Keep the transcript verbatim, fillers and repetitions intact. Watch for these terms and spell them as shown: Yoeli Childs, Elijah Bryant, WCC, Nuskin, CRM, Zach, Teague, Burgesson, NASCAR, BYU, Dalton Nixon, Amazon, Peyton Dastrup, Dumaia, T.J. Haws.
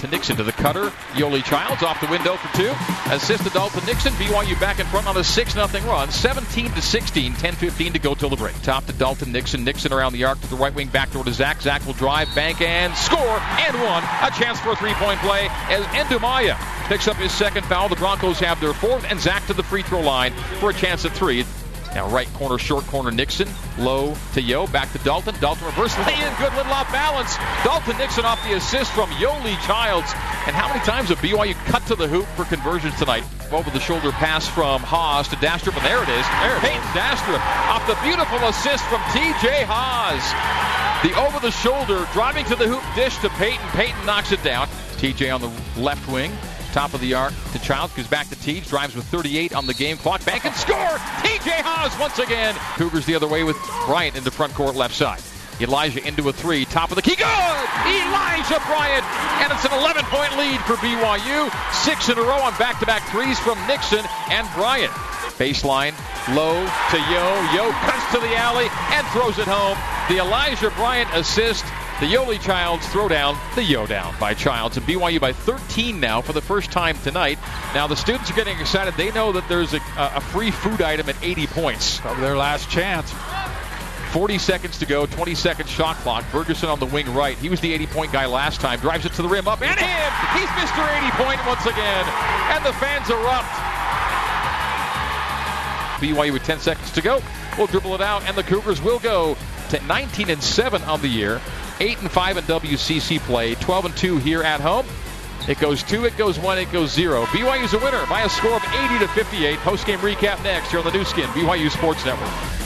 to Nixon to the cutter. Yoeli Childs off the window for two. Assist to Dalton Nixon. B Y U back in front on a six nothing run. seventeen to sixteen, ten fifteen to go till the break. Top to Dalton Nixon. Nixon around the arc to the right wing. Backdoor to Zach. Zach will drive, bank, and score. And one. A chance for a three-point play. As Dumaia picks up his second foul. The Broncos have their fourth. And Zach to the free throw line for a chance at three. Now right corner, short corner, Nixon. Low to Yo. Back to Dalton. Dalton reverse. Lay-in. Good little off balance. Dalton Nixon off the assist from Yoeli Childs. And how many times have B Y U cut to the hoop for conversions tonight? Over the shoulder pass from Haws to Dastrup. And there it is. There it is. Peyton Dastrup off the beautiful assist from T J. Haws. The over the shoulder driving to the hoop dish to Peyton. Peyton knocks it down. T J on the left wing. Top of the arc to Childs, goes back to Teague, drives with thirty-eight on the game clock, bank and score! T J. Haws once again! Cougars the other way with Bryant in the front court left side. Elijah into a three, top of the key, good! Elijah Bryant! And it's an eleven-point lead for B Y U. Six in a row on back-to-back threes from Nixon and Bryant. Baseline, low to Yo. Yo cuts to the alley and throws it home. The Elijah Bryant assist. The Yoeli Childs throw down, the Yo down by Childs. And B Y U by thirteen now for the first time tonight. Now the students are getting excited. They know that there's a, a free food item at eighty points. Probably their last chance. forty seconds to go, twenty-second shot clock. Burgesson on the wing right. He was the eighty-point guy last time. Drives it to the rim, up and in! He's Mister eighty-point once again. And the fans erupt. B Y U with ten seconds to go. We'll dribble it out, and the Cougars will go to nineteen and seven on the year. eight and five in W C C play, twelve and two here at home. It goes two, it goes one, it goes zero. B Y U's a winner by a score of eighty to fifty-eight. Post-game recap next here on the Nuskin B Y U Sports Network.